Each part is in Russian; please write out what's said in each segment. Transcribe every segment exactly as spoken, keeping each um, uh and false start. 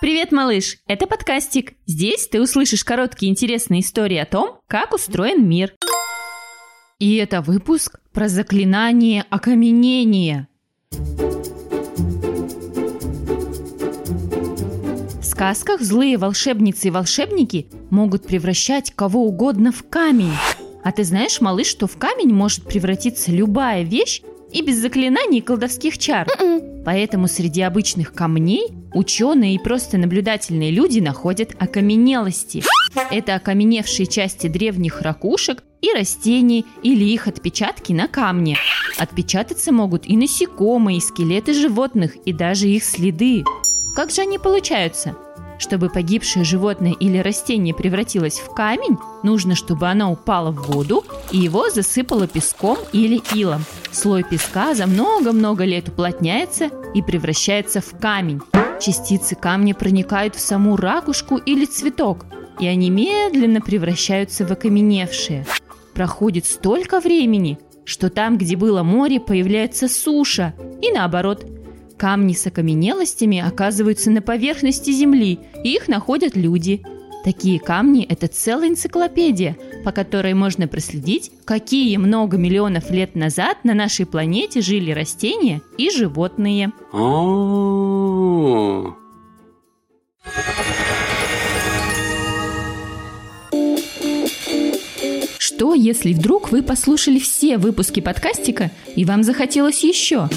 Привет, малыш! Это подкастик. Здесь ты услышишь короткие интересные истории о том, как устроен мир. И это выпуск про заклинание окаменения. В сказках злые волшебницы и волшебники могут превращать кого угодно в камень. А ты знаешь, малыш, что в камень может превратиться любая вещь и без заклинаний и колдовских чар. Mm-mm. Поэтому среди обычных камней ученые и просто наблюдательные люди находят окаменелости. Это окаменевшие части древних ракушек и растений или их отпечатки на камне. Отпечататься могут и насекомые, и скелеты животных, и даже их следы. Как же они получаются? Чтобы погибшее животное или растение превратилось в камень, нужно, чтобы оно упало в воду и его засыпало песком или илом. Слой песка за много-много лет уплотняется и превращается в камень. Частицы камня проникают в саму ракушку или цветок, и они медленно превращаются в окаменевшие. Проходит столько времени, что там, где было море, появляется суша, и наоборот. Камни с окаменелостями оказываются на поверхности земли, и их находят люди. Такие камни – это целая энциклопедия, по которой можно проследить, какие много миллионов лет назад на нашей планете жили растения и животные. Что, если вдруг вы послушали все выпуски подкастика и вам захотелось еще?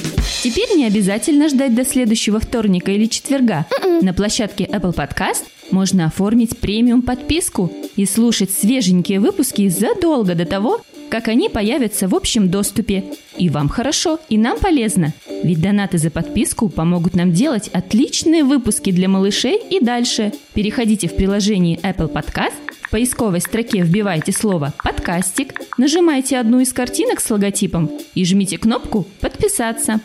Теперь не обязательно ждать до следующего вторника или четверга. Mm-mm. На площадке Apple Podcast можно оформить премиум-подписку и слушать свеженькие выпуски задолго до того, как они появятся в общем доступе. И вам хорошо, и нам полезно. Ведь донаты за подписку помогут нам делать отличные выпуски для малышей и дальше. Переходите в приложение Apple Podcast, в поисковой строке вбивайте слово «подкастик», нажимайте одну из картинок с логотипом и жмите кнопку «Подписаться».